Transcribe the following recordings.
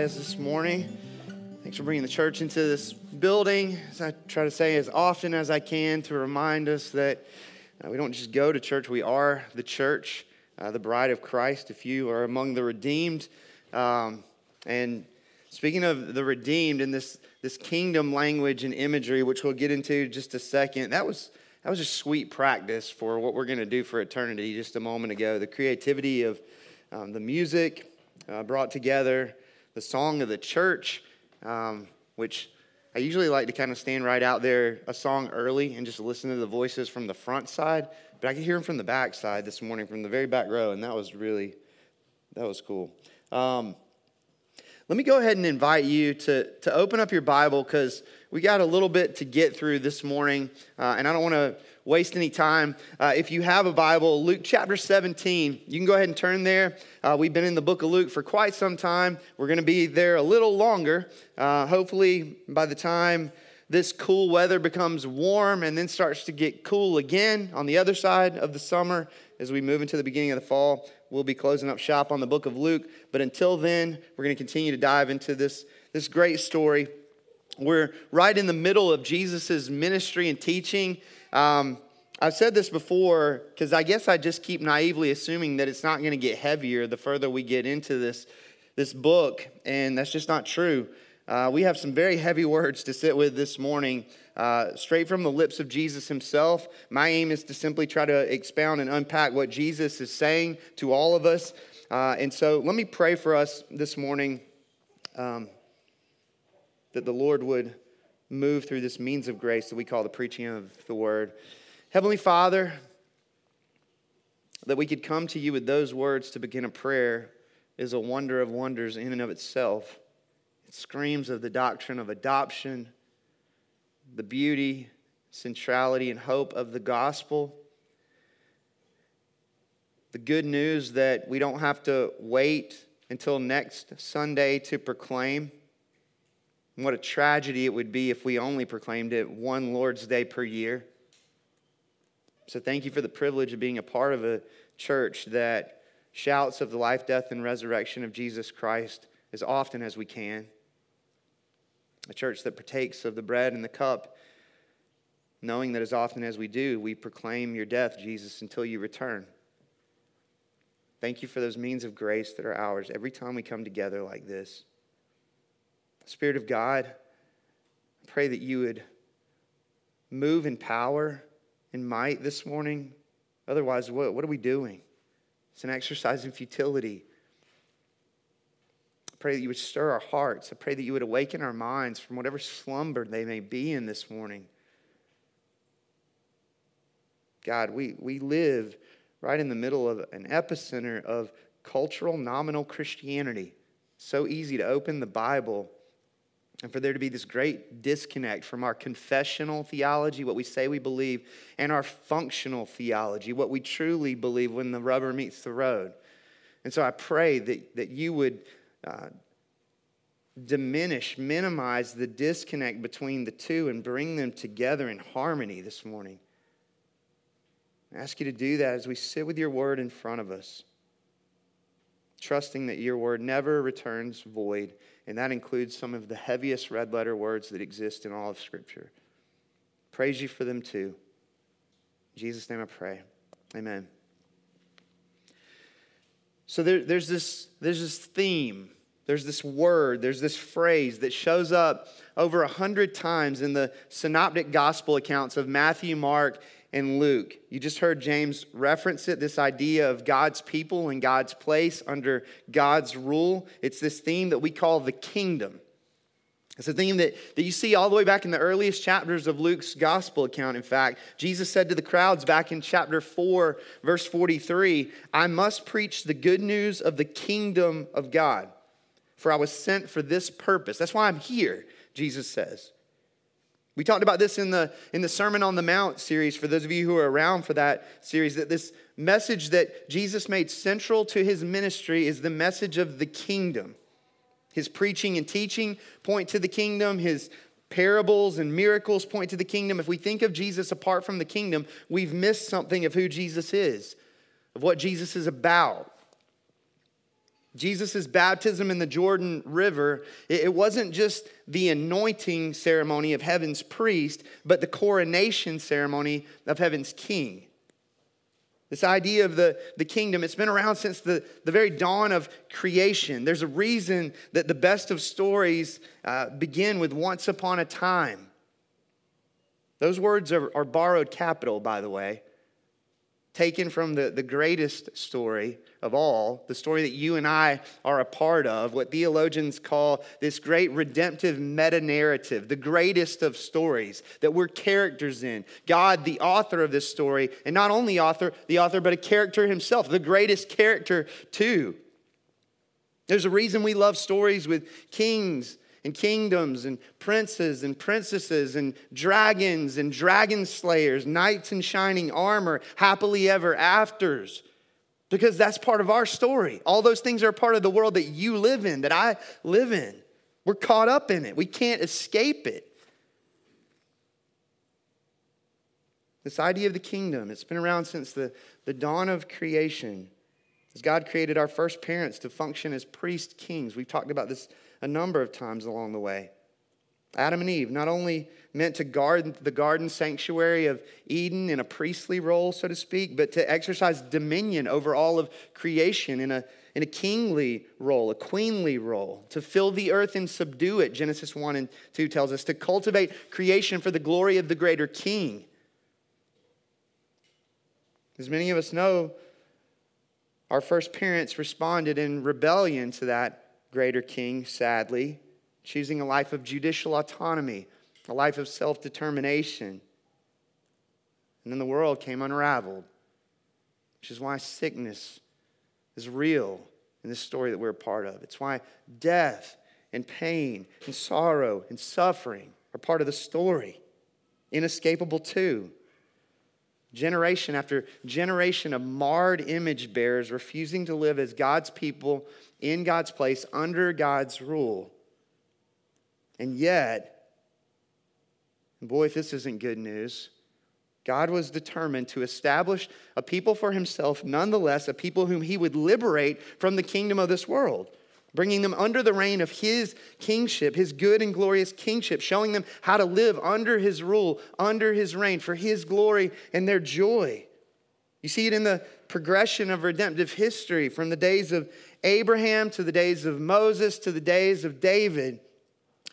guys this morning. Thanks for bringing the church into this building, as I try to say as often as I can to remind us that we don't just go to church, we are the church, the bride of Christ, if you are among the redeemed. And speaking of the redeemed in this kingdom language and imagery, which we'll get into in just a second, that was just sweet practice for what we're going to do for eternity just a moment ago. The creativity of the music brought together, the song of the church, which I usually like to kind of stand right out there a song early and just listen to the voices from the front side, but I could hear them from the back side this morning from the very back row, and that was cool. Let me go ahead and invite you to open up your Bible, because we got a little bit to get through this morning, and I don't want to waste any time. If you have a Bible, Luke chapter 17, you can go ahead and turn there. We've been in the book of Luke for quite some time. We're going to be there a little longer. Hopefully, by the time this cool weather becomes warm and then starts to get cool again on the other side of the summer, as we move into the beginning of the fall, we'll be closing up shop on the book of Luke. But until then, we're going to continue to dive into this great story. We're right in the middle of Jesus' ministry and teaching. I've said this before, because I guess I just keep naively assuming that it's not going to get heavier the further we get into this book, and that's just not true. We have some very heavy words to sit with this morning, straight from the lips of Jesus himself. My aim is to simply try to expound and unpack what Jesus is saying to all of us. And so let me pray for us this morning, that the Lord would move through this means of grace that we call the preaching of the word. Heavenly Father, that we could come to you with those words to begin a prayer is a wonder of wonders in and of itself. It screams of the doctrine of adoption, the beauty, centrality, and hope of the gospel. The good news that we don't have to wait until next Sunday to proclaim. And what a tragedy it would be if we only proclaimed it one Lord's Day per year. So thank you for the privilege of being a part of a church that shouts of the life, death, and resurrection of Jesus Christ as often as we can. A church that partakes of the bread and the cup, knowing that as often as we do, we proclaim your death, Jesus, until you return. Thank you for those means of grace that are ours every time we come together like this. Spirit of God, I pray that you would move in power and might this morning. Otherwise, what are we doing? It's an exercise in futility. I pray that you would stir our hearts. I pray that you would awaken our minds from whatever slumber they may be in this morning. God, we live right in the middle of an epicenter of cultural nominal Christianity. So easy to open the Bible and for there to be this great disconnect from our confessional theology, what we say we believe, and our functional theology, what we truly believe when the rubber meets the road. And so I pray that you would minimize the disconnect between the two and bring them together in harmony this morning. I ask you to do that as we sit with your word in front of us, trusting that your word never returns void, and that includes some of the heaviest red letter words that exist in all of Scripture. Praise you for them too. In Jesus' name I pray. Amen. So there's this theme, there's this word, there's this phrase that shows up over 100 times in the synoptic gospel accounts of Matthew, Mark, and Luke. You just heard James reference it, this idea of God's people and God's place under God's rule. It's this theme that we call the kingdom. It's a theme that you see all the way back in the earliest chapters of Luke's gospel account. In fact, Jesus said to the crowds back in chapter 4, verse 43, "I must preach the good news of the kingdom of God, for I was sent for this purpose." That's why I'm here, Jesus says. We talked about this in the Sermon on the Mount series, for those of you who are around for that series, that this message that Jesus made central to his ministry is the message of the kingdom. His preaching and teaching point to the kingdom. His parables and miracles point to the kingdom. If we think of Jesus apart from the kingdom, we've missed something of who Jesus is, of what Jesus is about. Jesus' baptism in the Jordan River, it wasn't just the anointing ceremony of heaven's priest, but the coronation ceremony of heaven's king. This idea of the kingdom, it's been around since the very dawn of creation. There's a reason that the best of stories begin with once upon a time. Those words are borrowed capital, by the way, taken from the greatest story of all, the story that you and I are a part of, what theologians call this great redemptive meta-narrative, the greatest of stories that we're characters in. God, the author of this story, and not only the author, but a character himself, the greatest character too. There's a reason we love stories with kings and kingdoms and princes and princesses and dragon slayers, knights in shining armor, happily ever afters. Because that's part of our story. All those things are part of the world that you live in, that I live in. We're caught up in it. We can't escape it. This idea of the kingdom, it's been around since the dawn of creation. As God created our first parents to function as priest kings. We've talked about this a number of times along the way. Adam and Eve, not only meant to guard the garden sanctuary of Eden in a priestly role, so to speak, but to exercise dominion over all of creation in a kingly role, a queenly role, to fill the earth and subdue it, Genesis 1 and 2 tells us, to cultivate creation for the glory of the greater king. As many of us know, our first parents responded in rebellion to that greater king, sadly, choosing a life of judicial autonomy, a life of self-determination. And then the world came unraveled, which is why sickness is real in this story that we're a part of. It's why death and pain and sorrow and suffering are part of the story. Inescapable too. Generation after generation of marred image bearers refusing to live as God's people in God's place under God's rule. And yet, boy, if this isn't good news, God was determined to establish a people for himself, nonetheless, a people whom he would liberate from the kingdom of this world, bringing them under the reign of his kingship, his good and glorious kingship, showing them how to live under his rule, under his reign, for his glory and their joy. You see it in the progression of redemptive history from the days of Abraham to the days of Moses to the days of David.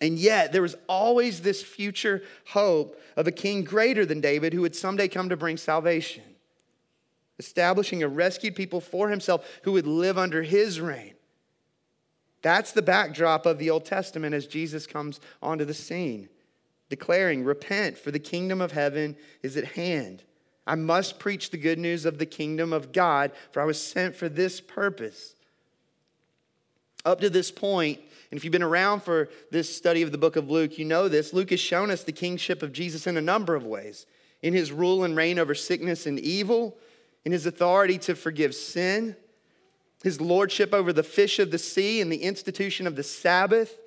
And yet, there was always this future hope of a king greater than David who would someday come to bring salvation, establishing a rescued people for himself who would live under his reign. That's the backdrop of the Old Testament as Jesus comes onto the scene, declaring, "Repent, for the kingdom of heaven is at hand. I must preach the good news of the kingdom of God, for I was sent for this purpose." Up to this point, and if you've been around for this study of the book of Luke, you know this. Luke has shown us the kingship of Jesus in a number of ways. In his rule and reign over sickness and evil, in his authority to forgive sin, his lordship over the fish of the sea and the institution of the Sabbath,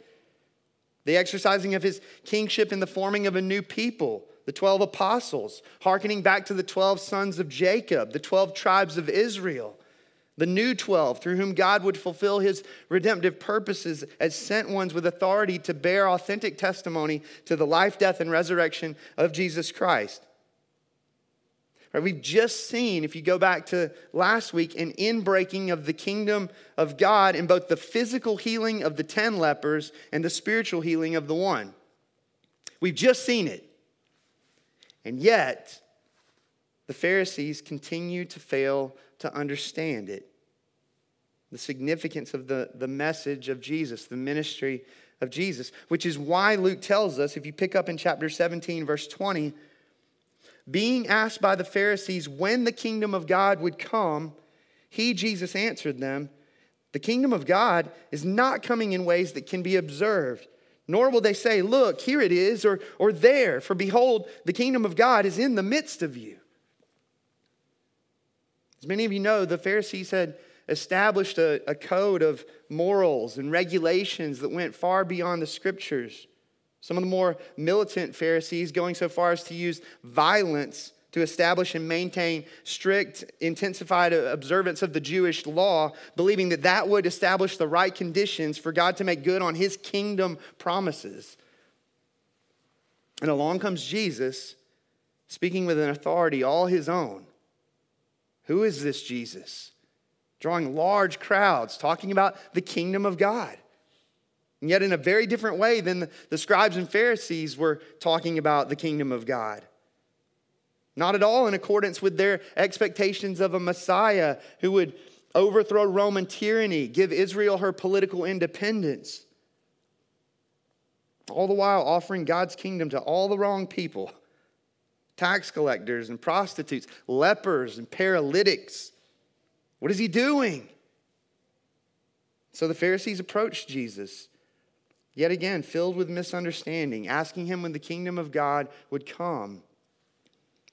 the exercising of his kingship in the forming of a new people, the 12 apostles, hearkening back to the 12 sons of Jacob, the 12 tribes of Israel, the new 12 through whom God would fulfill his redemptive purposes as sent ones with authority to bear authentic testimony to the life, death, and resurrection of Jesus Christ. Right, we've just seen, if you go back to last week, an inbreaking of the kingdom of God in both the physical healing of the 10 lepers and the spiritual healing of the one. We've just seen it. And yet, the Pharisees continue to fail to understand it. The significance of the message of Jesus, the ministry of Jesus, which is why Luke tells us, if you pick up in chapter 17, verse 20, being asked by the Pharisees when the kingdom of God would come, he, Jesus, answered them, "The kingdom of God is not coming in ways that can be observed. Nor will they say, 'Look, here it is,' or 'there,' for behold, the kingdom of God is in the midst of you." As many of you know, the Pharisees had established a code of morals and regulations that went far beyond the scriptures. Some of the more militant Pharisees going so far as to use violence to establish and maintain strict, intensified observance of the Jewish law, believing that that would establish the right conditions for God to make good on his kingdom promises. And along comes Jesus, speaking with an authority all his own. Who is this Jesus? Drawing large crowds, talking about the kingdom of God. And yet in a very different way than the scribes and Pharisees were talking about the kingdom of God. Not at all in accordance with their expectations of a Messiah who would overthrow Roman tyranny, give Israel her political independence. All the while offering God's kingdom to all the wrong people. Tax collectors and prostitutes, lepers and paralytics. What is he doing? So the Pharisees approached Jesus, yet again filled with misunderstanding, asking him when the kingdom of God would come.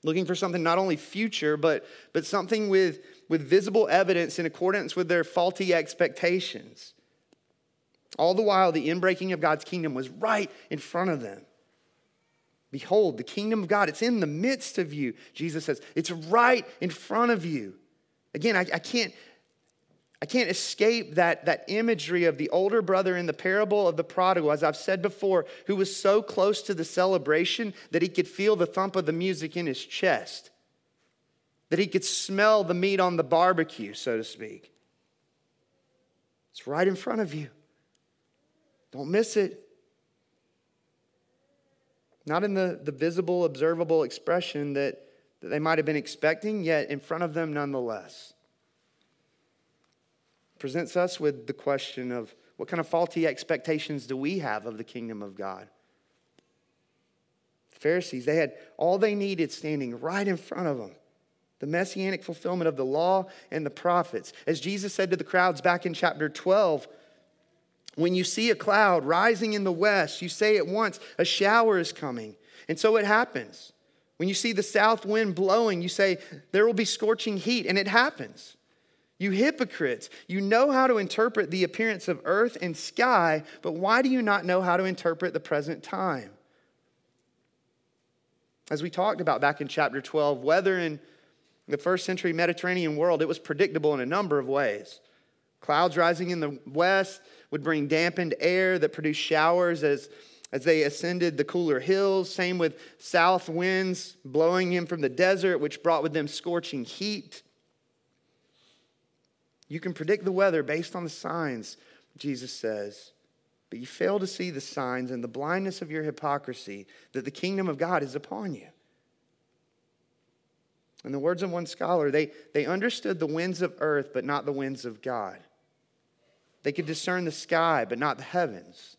Looking for something not only future, but something with visible evidence in accordance with their faulty expectations. All the while, the inbreaking of God's kingdom was right in front of them. Behold, the kingdom of God, it's in the midst of you, Jesus says. It's right in front of you. Again, I can't escape that imagery of the older brother in the parable of the prodigal, as I've said before, who was so close to the celebration that he could feel the thump of the music in his chest, that he could smell the meat on the barbecue, so to speak. It's right in front of you. Don't miss it. Not in the visible, observable expression that they might have been expecting, yet in front of them nonetheless. Presents us with the question of what kind of faulty expectations do we have of the kingdom of God? The Pharisees, they had all they needed standing right in front of them. The messianic fulfillment of the law and the prophets. As Jesus said to the crowds back in chapter 12, when you see a cloud rising in the west, you say at once, a shower is coming. And so it happens. When you see the south wind blowing, you say, there will be scorching heat, and it happens. You hypocrites, you know how to interpret the appearance of earth and sky, but why do you not know how to interpret the present time? As we talked about back in chapter 12, weather in the first century Mediterranean world, it was predictable in a number of ways. Clouds rising in the west would bring dampened air that produced showers as they ascended the cooler hills. Same with south winds blowing in from the desert, which brought with them scorching heat. You can predict the weather based on the signs, Jesus says, but you fail to see the signs and the blindness of your hypocrisy that the kingdom of God is upon you. In the words of one scholar, they understood the winds of earth, but not the winds of God. They could discern the sky, but not the heavens.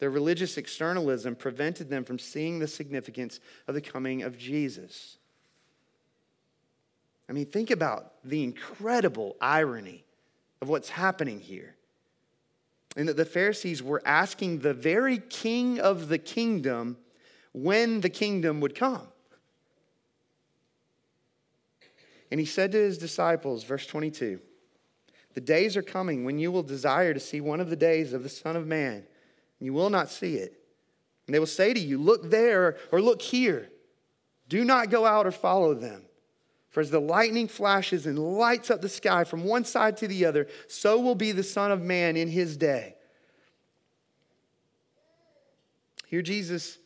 Their religious externalism prevented them from seeing the significance of the coming of Jesus. I mean, think about the incredible irony of what's happening here. And that the Pharisees were asking the very king of the kingdom when the kingdom would come. And he said to his disciples, verse 22, the days are coming when you will desire to see one of the days of the Son of Man, and you will not see it. And they will say to you, look there or look here. Do not go out or follow them. For as the lightning flashes and lights up the sky from one side to the other, so will be the Son of Man in his day. Here Jesus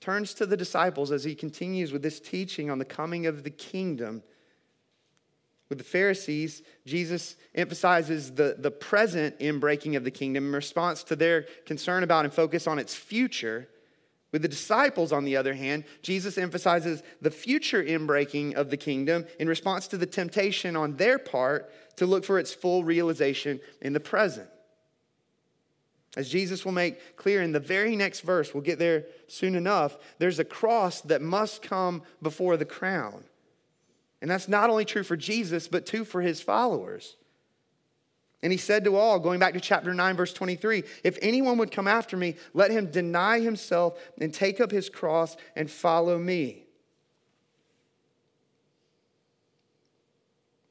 turns to the disciples as he continues with this teaching on the coming of the kingdom. With the Pharisees, Jesus emphasizes the present inbreaking of the kingdom in response to their concern about and focus on its future. With the disciples, on the other hand, Jesus emphasizes the future inbreaking of the kingdom in response to the temptation on their part to look for its full realization in the present. As Jesus will make clear in the very next verse, we'll get there soon enough, there's a cross that must come before the crown. And that's not only true for Jesus, but too for his followers. And he said to all, going back to chapter 9, verse 23, if anyone would come after me, let him deny himself and take up his cross and follow me.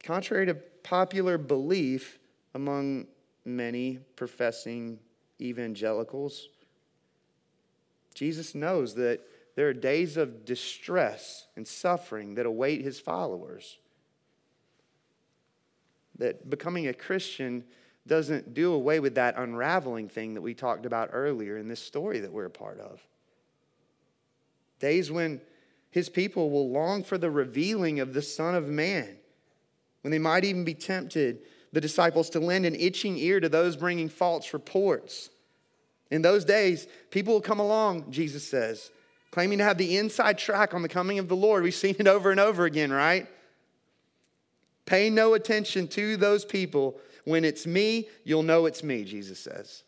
Contrary to popular belief among many professing evangelicals, Jesus knows that There are days of distress and suffering that await his followers. That becoming a Christian doesn't do away with that unraveling thing that we talked about earlier in this story that we're a part of. Days when his people will long for the revealing of the Son of Man, when they might even be tempted, the disciples, to lend an itching ear to those bringing false reports. In those days, people will come along, Jesus says, claiming to have the inside track on the coming of the Lord. We've seen it over and over again, right? Pay no attention to those people. When it's me, you'll know it's me, Jesus says.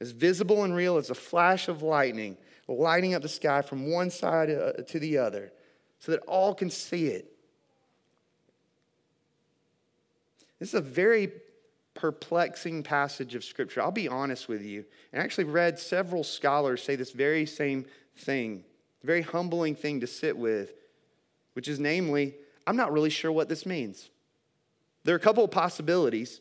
As visible and real as a flash of lightning, lighting up the sky from one side to the other, so that all can see it. This is a very perplexing passage of Scripture. I'll be honest with you. I actually read several scholars say this very same thing, very humbling thing to sit with, which is namely, I'm not really sure what this means. There are a couple of possibilities.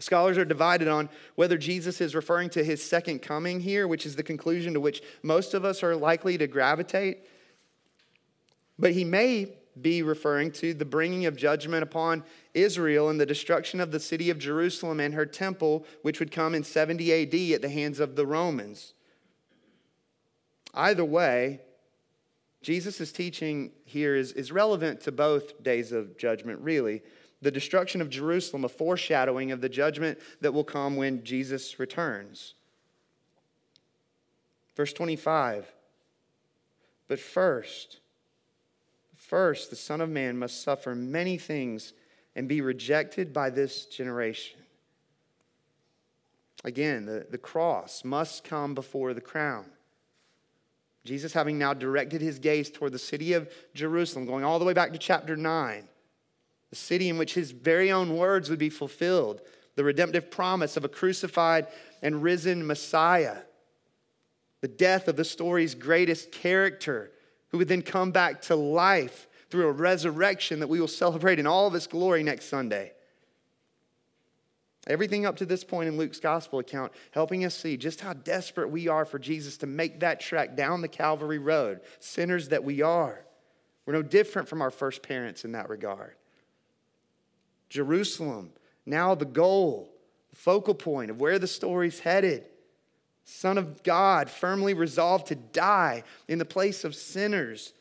Scholars are divided on whether Jesus is referring to his second coming here, which is the conclusion to which most of us are likely to gravitate. But he may be referring to the bringing of judgment upon Israel and the destruction of the city of Jerusalem and her temple, which would come in 70 AD at the hands of the Romans. Either way, Jesus' teaching here is relevant to both days of judgment, really. The destruction of Jerusalem, a foreshadowing of the judgment that will come when Jesus returns. Verse 25, but First, the Son of Man must suffer many things and be rejected by this generation. Again, the cross must come before the crown. Jesus, having now directed his gaze toward the city of Jerusalem, going all the way back to chapter 9, the city in which his very own words would be fulfilled, the redemptive promise of a crucified and risen Messiah, the death of the story's greatest character, who would then come back to life through a resurrection that we will celebrate in all of its glory next Sunday. Everything up to this point in Luke's gospel account, helping us see just how desperate we are for Jesus to make that trek down the Calvary Road, sinners that we are. We're no different from our first parents in that regard. Jerusalem, now the goal, the focal point of where the story's headed. Son of God, firmly resolved to die in the place of sinners,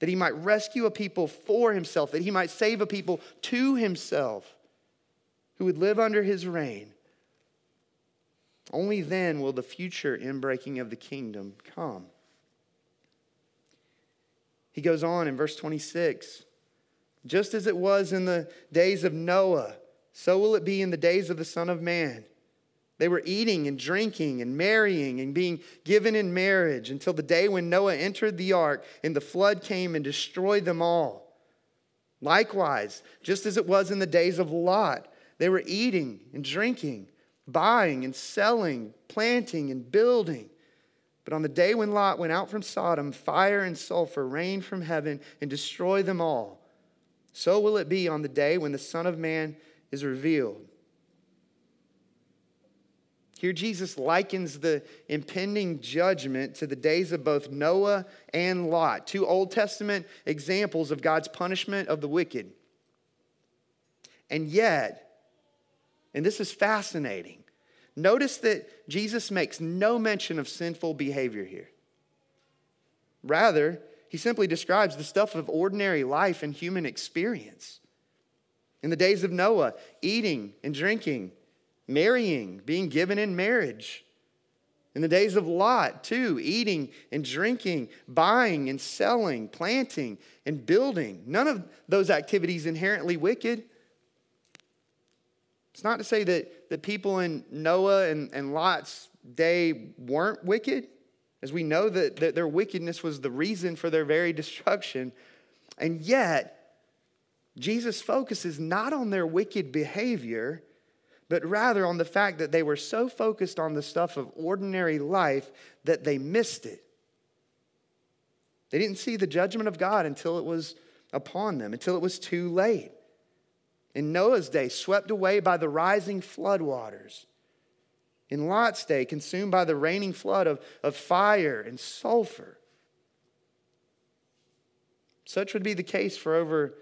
that he might rescue a people for himself, that he might save a people to himself, who would live under his reign. Only then will the future inbreaking of the kingdom come. He goes on in verse 26, just as it was in the days of Noah, so will it be in the days of the Son of Man. They were eating and drinking and marrying and being given in marriage until the day when Noah entered the ark and the flood came and destroyed them all. Likewise, just as it was in the days of Lot, they were eating and drinking, buying and selling, planting and building. But on the day when Lot went out from Sodom, fire and sulfur rained from heaven and destroyed them all. So will it be on the day when the Son of Man is revealed. Here Jesus likens the impending judgment to the days of both Noah and Lot, two Old Testament examples of God's punishment of the wicked. And yet, and this is fascinating, notice that Jesus makes no mention of sinful behavior here. Rather, he simply describes the stuff of ordinary life and human experience. In the days of Noah, eating and drinking, marrying, being given in marriage. In the days of Lot, too, eating and drinking, buying and selling, planting and building. None of those activities inherently wicked. It's not to say that the people in Noah and Lot's day weren't wicked, as we know that their wickedness was the reason for their very destruction. And yet, Jesus focuses not on their wicked behavior, but rather on the fact that they were so focused on the stuff of ordinary life that they missed it. They didn't see the judgment of God until it was upon them, until it was too late. In Noah's day, swept away by the rising floodwaters. In Lot's day, consumed by the raining flood of fire and sulfur. Such would be the case for over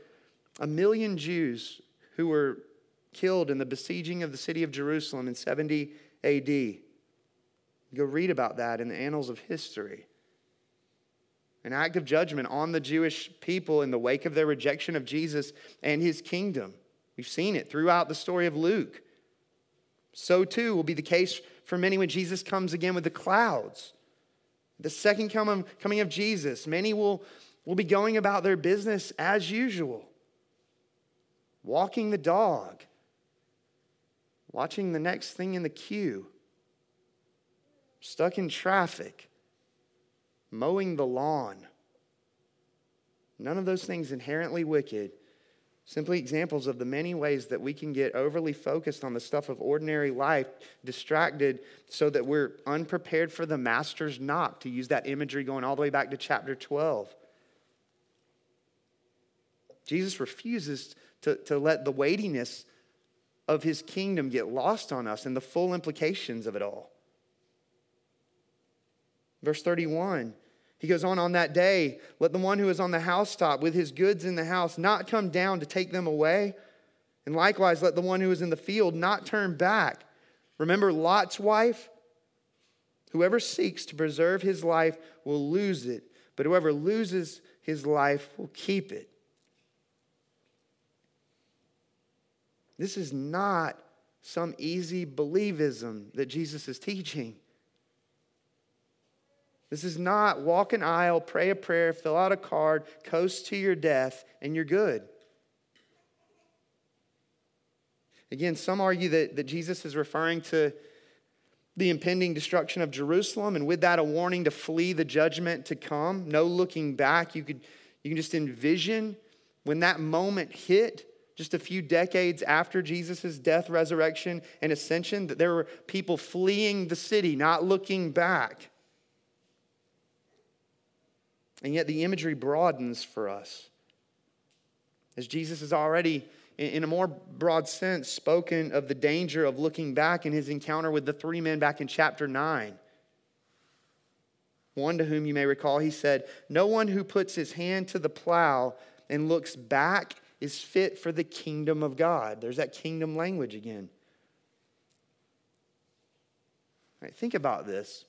1 million Jews who were killed in the besieging of the city of Jerusalem in 70 AD. Go read about that in the annals of history. An act of judgment on the Jewish people in the wake of their rejection of Jesus and his kingdom. We've seen it throughout the story of Luke. So too will be the case for many when Jesus comes again with the clouds. The second coming of Jesus, many will be going about their business as usual. Walking the dog. Watching the next thing in the queue. Stuck in traffic. Mowing the lawn. None of those things inherently wicked. Simply examples of the many ways that we can get overly focused on the stuff of ordinary life, distracted so that we're unprepared for the master's knock, to use that imagery going all the way back to chapter 12. Jesus refuses to let the weightiness of his kingdom get lost on us and the full implications of it all. Verse 31, he goes on that day, let the one who is on the housetop with his goods in the house not come down to take them away. And likewise, let the one who is in the field not turn back. Remember Lot's wife? Whoever seeks to preserve his life will lose it, but whoever loses his life will keep it. This is not some easy believism that Jesus is teaching. This is not walk an aisle, pray a prayer, fill out a card, coast to your death, and you're good. Again, some argue that Jesus is referring to the impending destruction of Jerusalem, and with that a warning to flee the judgment to come. No looking back. You can just envision when that moment hit, just a few decades after Jesus' death, resurrection, and ascension, that there were people fleeing the city, not looking back. And yet the imagery broadens for us. As Jesus has already, in a more broad sense, spoken of the danger of looking back in his encounter with the three men back in chapter 9. One to whom you may recall, he said, "No one who puts his hand to the plow and looks back is fit for the kingdom of God." There's that kingdom language again. All right, think about this.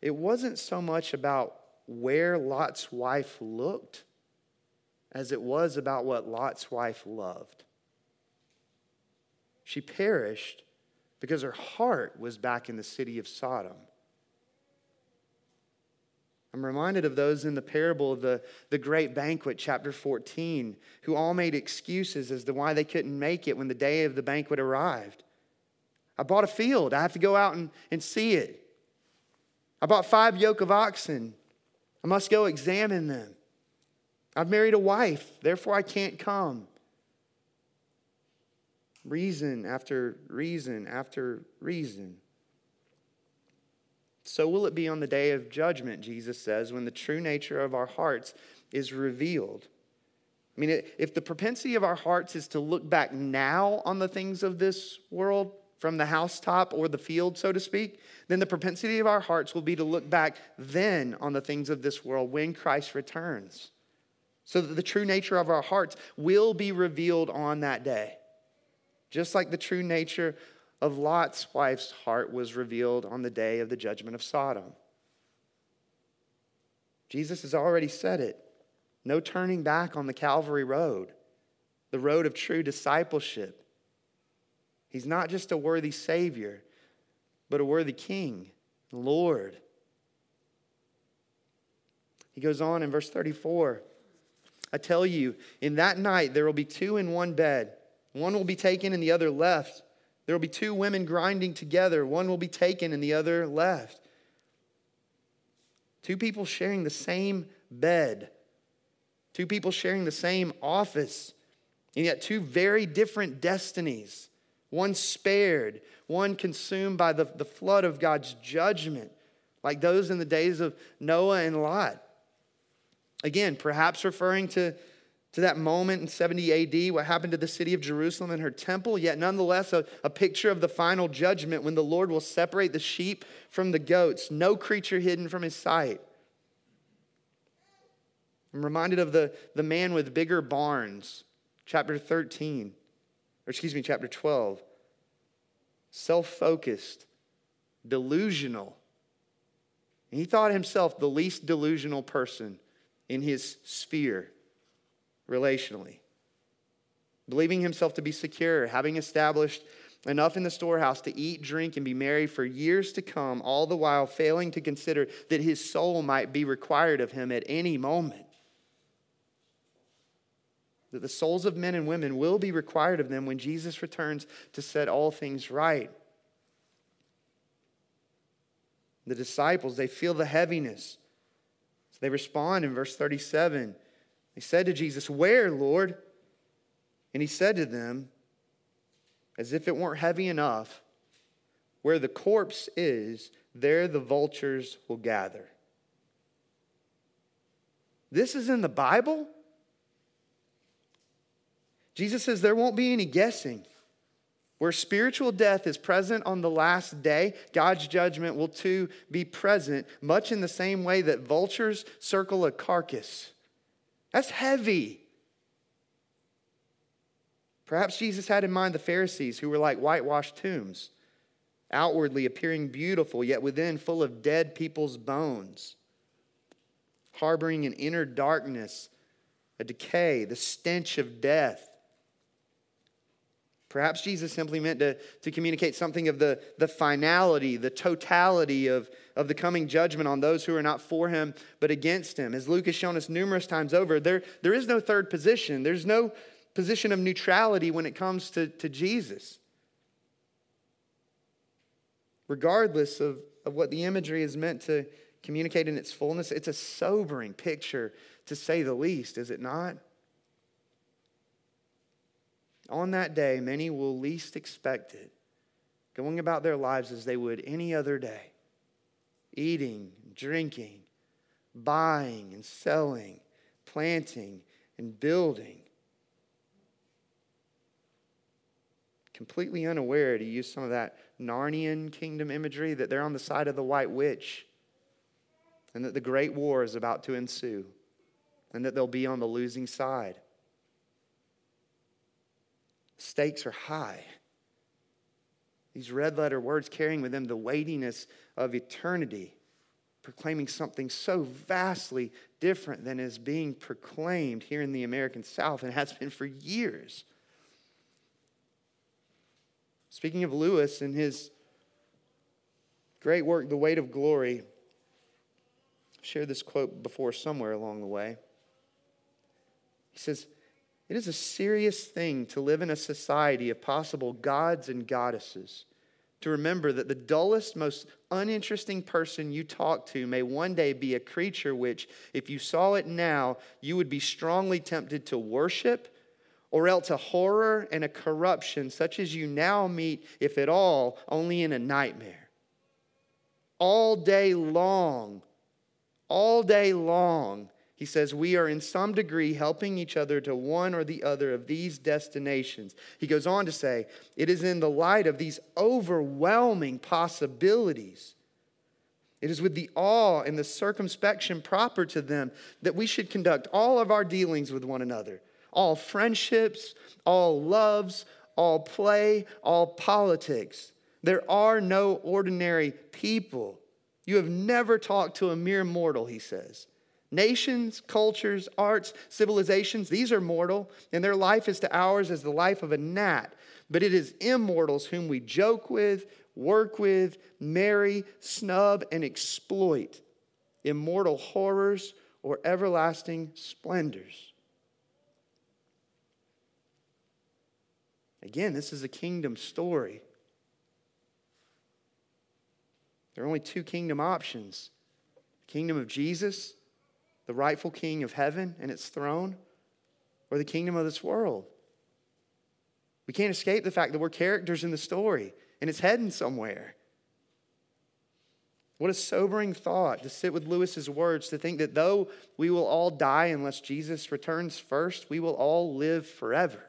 It wasn't so much about where Lot's wife looked as it was about what Lot's wife loved. She perished because her heart was back in the city of Sodom. I'm reminded of those in the parable of the great banquet, chapter 14, who all made excuses as to why they couldn't make it when the day of the banquet arrived. I bought a field. I have to go out and see it. I bought 5 yoke of oxen. I must go examine them. I've married a wife, therefore I can't come. Reason after reason after reason. So will it be on the day of judgment, Jesus says, when the true nature of our hearts is revealed. I mean, if the propensity of our hearts is to look back now on the things of this world, from the housetop or the field, so to speak, then the propensity of our hearts will be to look back then on the things of this world when Christ returns, so that the true nature of our hearts will be revealed on that day, just like the true nature of Lot's wife's heart was revealed on the day of the judgment of Sodom. Jesus has already said it. No turning back on the Calvary road, the road of true discipleship. He's not just a worthy Savior, but a worthy King, Lord. He goes on in verse 34. I tell you, in that night there will be 2 in one bed. One will be taken and the other left. There will be 2 women grinding together. One will be taken and the other left. 2 people sharing the same bed. 2 people sharing the same office. And yet 2 very different destinies. One spared, one consumed by the flood of God's judgment, like those in the days of Noah and Lot. Again, perhaps referring to that moment in 70 AD, what happened to the city of Jerusalem and her temple, yet nonetheless a picture of the final judgment when the Lord will separate the sheep from the goats, no creature hidden from his sight. I'm reminded of the man with bigger barns, chapter 12. Self-focused, delusional. And he thought himself the least delusional person in his sphere relationally. Believing himself to be secure, having established enough in the storehouse to eat, drink, and be merry for years to come, all the while failing to consider that his soul might be required of him at any moment. That the souls of men and women will be required of them when Jesus returns to set all things right. The disciples, they feel the heaviness. So they respond in verse 37. They said to Jesus, "Where, Lord?" And he said to them, as if it weren't heavy enough, "Where the corpse is, there the vultures will gather." This is in the Bible? Jesus says there won't be any guessing. Where spiritual death is present on the last day, God's judgment will too be present, much in the same way that vultures circle a carcass. That's heavy. Perhaps Jesus had in mind the Pharisees, who were like whitewashed tombs, outwardly appearing beautiful, yet within full of dead people's bones, harboring an inner darkness, a decay, the stench of death. Perhaps Jesus simply meant to communicate something of the finality, the totality of the coming judgment on those who are not for him but against him. As Luke has shown us numerous times over, there is no third position. There's no position of neutrality when it comes to Jesus. Regardless of what the imagery is meant to communicate in its fullness, it's a sobering picture, to say the least, is it not? On that day, many will least expect it, going about their lives as they would any other day, eating, drinking, buying and selling, planting and building, completely unaware, to use some of that Narnian kingdom imagery, that they're on the side of the white witch, and that the great war is about to ensue, and that they'll be on the losing side. Stakes are high. These red letter words carrying with them the weightiness of eternity, proclaiming something so vastly different than is being proclaimed here in the American South, and has been for years. Speaking of Lewis and his great work, The Weight of Glory, I've shared this quote before somewhere along the way. He says, "It is a serious thing to live in a society of possible gods and goddesses, to remember that the dullest, most uninteresting person you talk to may one day be a creature which, if you saw it now, you would be strongly tempted to worship, or else a horror and a corruption such as you now meet, if at all, only in a nightmare. All day long," he says, "we are in some degree helping each other to one or the other of these destinations." He goes on to say, "It is in the light of these overwhelming possibilities, it is with the awe and the circumspection proper to them, that we should conduct all of our dealings with one another. All friendships, all loves, all play, all politics. There are no ordinary people. You have never talked to a mere mortal," he says. "Nations, cultures, arts, civilizations, these are mortal, and their life is to ours as the life of a gnat. But it is immortals whom we joke with, work with, marry, snub, and exploit. Immortal horrors or everlasting splendors." Again, this is a kingdom story. There are only two kingdom options: the kingdom of Jesus, the rightful king of heaven and its throne, or the kingdom of this world. We can't escape the fact that we're characters in the story, and it's heading somewhere. What a sobering thought, to sit with Lewis's words, to think that though we will all die unless Jesus returns first, we will all live forever.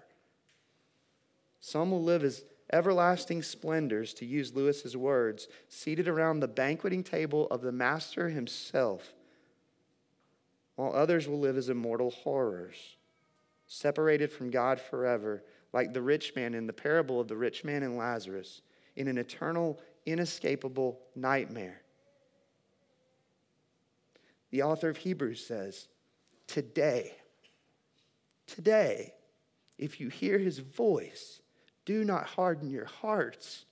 Some will live as everlasting splendors, to use Lewis's words, seated around the banqueting table of the Master himself. while others will live as immortal horrors, separated from God forever, like the rich man in the parable of the rich man and Lazarus, in an eternal, inescapable nightmare. The author of Hebrews says, today, if you hear his voice, do not harden your hearts.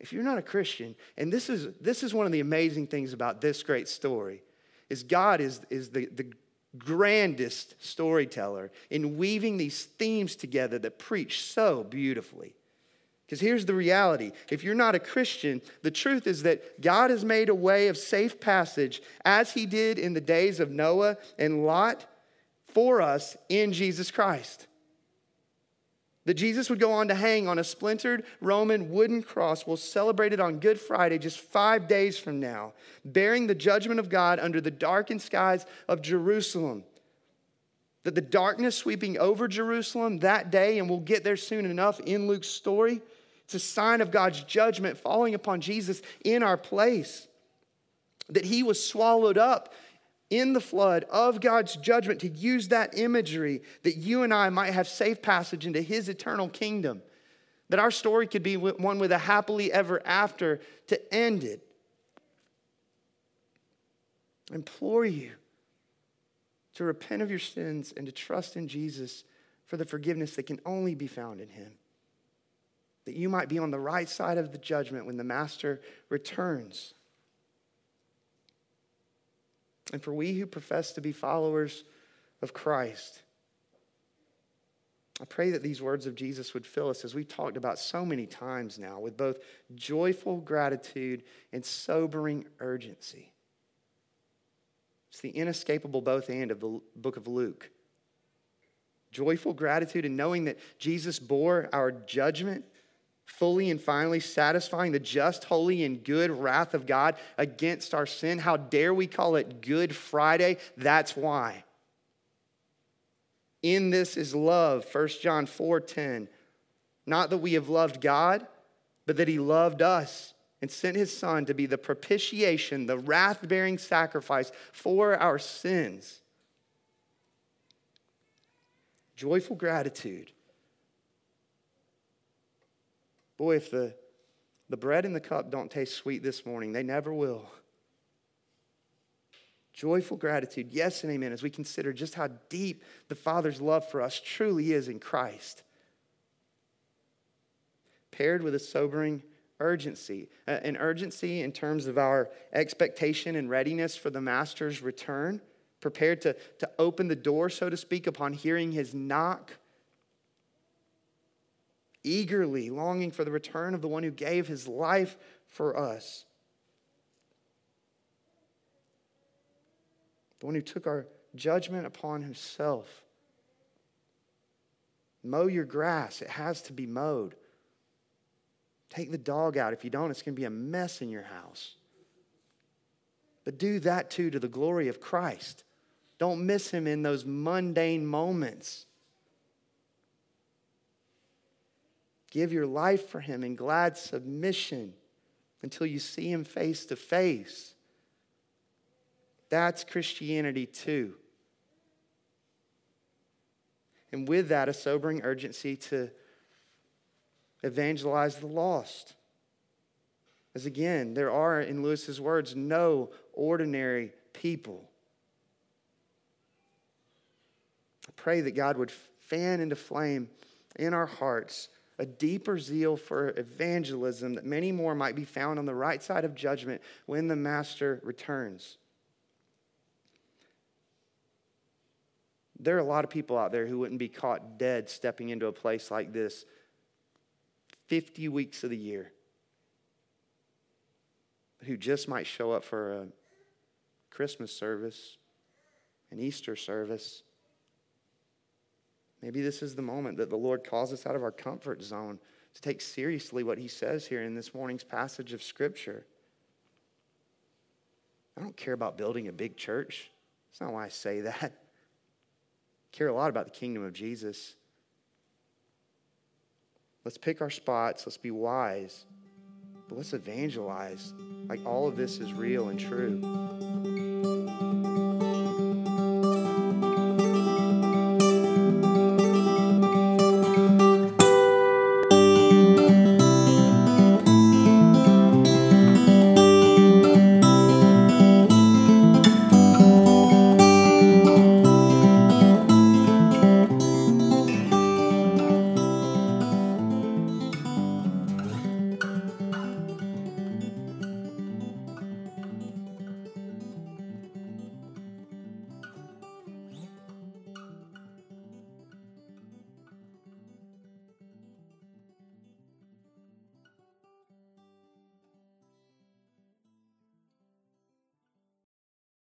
If you're not a Christian, and this is one of the amazing things about this great story, is God is the grandest storyteller in weaving these themes together that preach so beautifully. Because here's the reality. If you're not a Christian, the truth is that God has made a way of safe passage, as he did in the days of Noah and Lot, for us in Jesus Christ. That Jesus would go on to hang on a splintered Roman wooden cross. We'll celebrate it on Good Friday, just 5 days from now, bearing the judgment of God under the darkened skies of Jerusalem. That the darkness sweeping over Jerusalem that day, and we'll get there soon enough in Luke's story, it's a sign of God's judgment falling upon Jesus in our place. That he was swallowed up in the flood of God's judgment, to use that imagery that you and I might have safe passage into his eternal kingdom. That our story could be one with a happily ever after to end it. I implore you to repent of your sins and to trust in Jesus for the forgiveness that can only be found in him. That you might be on the right side of the judgment when the master returns. And for we who profess to be followers of Christ, I pray that these words of Jesus would fill us, as we've talked about so many times now, with both joyful gratitude and sobering urgency. It's the inescapable both and of the book of Luke. Joyful gratitude in knowing that Jesus bore our judgment, fully and finally satisfying the just, holy, and good wrath of God against our sin. How dare we call it Good Friday? That's why. In this is love, 1 John 4:10. Not that we have loved God, but that he loved us and sent his son to be the propitiation, the wrath-bearing sacrifice for our sins. Joyful gratitude. Boy, if the bread and the cup don't taste sweet this morning, they never will. Joyful gratitude, yes and amen, as we consider just how deep the Father's love for us truly is in Christ. Paired with a sobering urgency, an urgency in terms of our expectation and readiness for the Master's return, prepared to open the door, so to speak, upon hearing his knock, eagerly longing for the return of the one who gave his life for us. The one who took our judgment upon himself. Mow your grass. It has to be mowed. Take the dog out. If you don't, it's going to be a mess in your house. But do that too, to the glory of Christ. Don't miss him in those mundane moments. Give your life for him in glad submission until you see him face to face. That's Christianity too. And with that, a sobering urgency to evangelize the lost. As again, there are, in Lewis's words, no ordinary people. I pray that God would fan into flame in our hearts a deeper zeal for evangelism, that many more might be found on the right side of judgment when the Master returns. There are a lot of people out there who wouldn't be caught dead stepping into a place like this 50 weeks of the year, who just might show up for a Christmas service, an Easter service. Maybe this is the moment that the Lord calls us out of our comfort zone to take seriously what he says here in this morning's passage of Scripture. I don't care about building a big church. That's not why I say that. I care a lot about the kingdom of Jesus. Let's pick our spots. Let's be wise. but let's evangelize. Like all of this is real and true.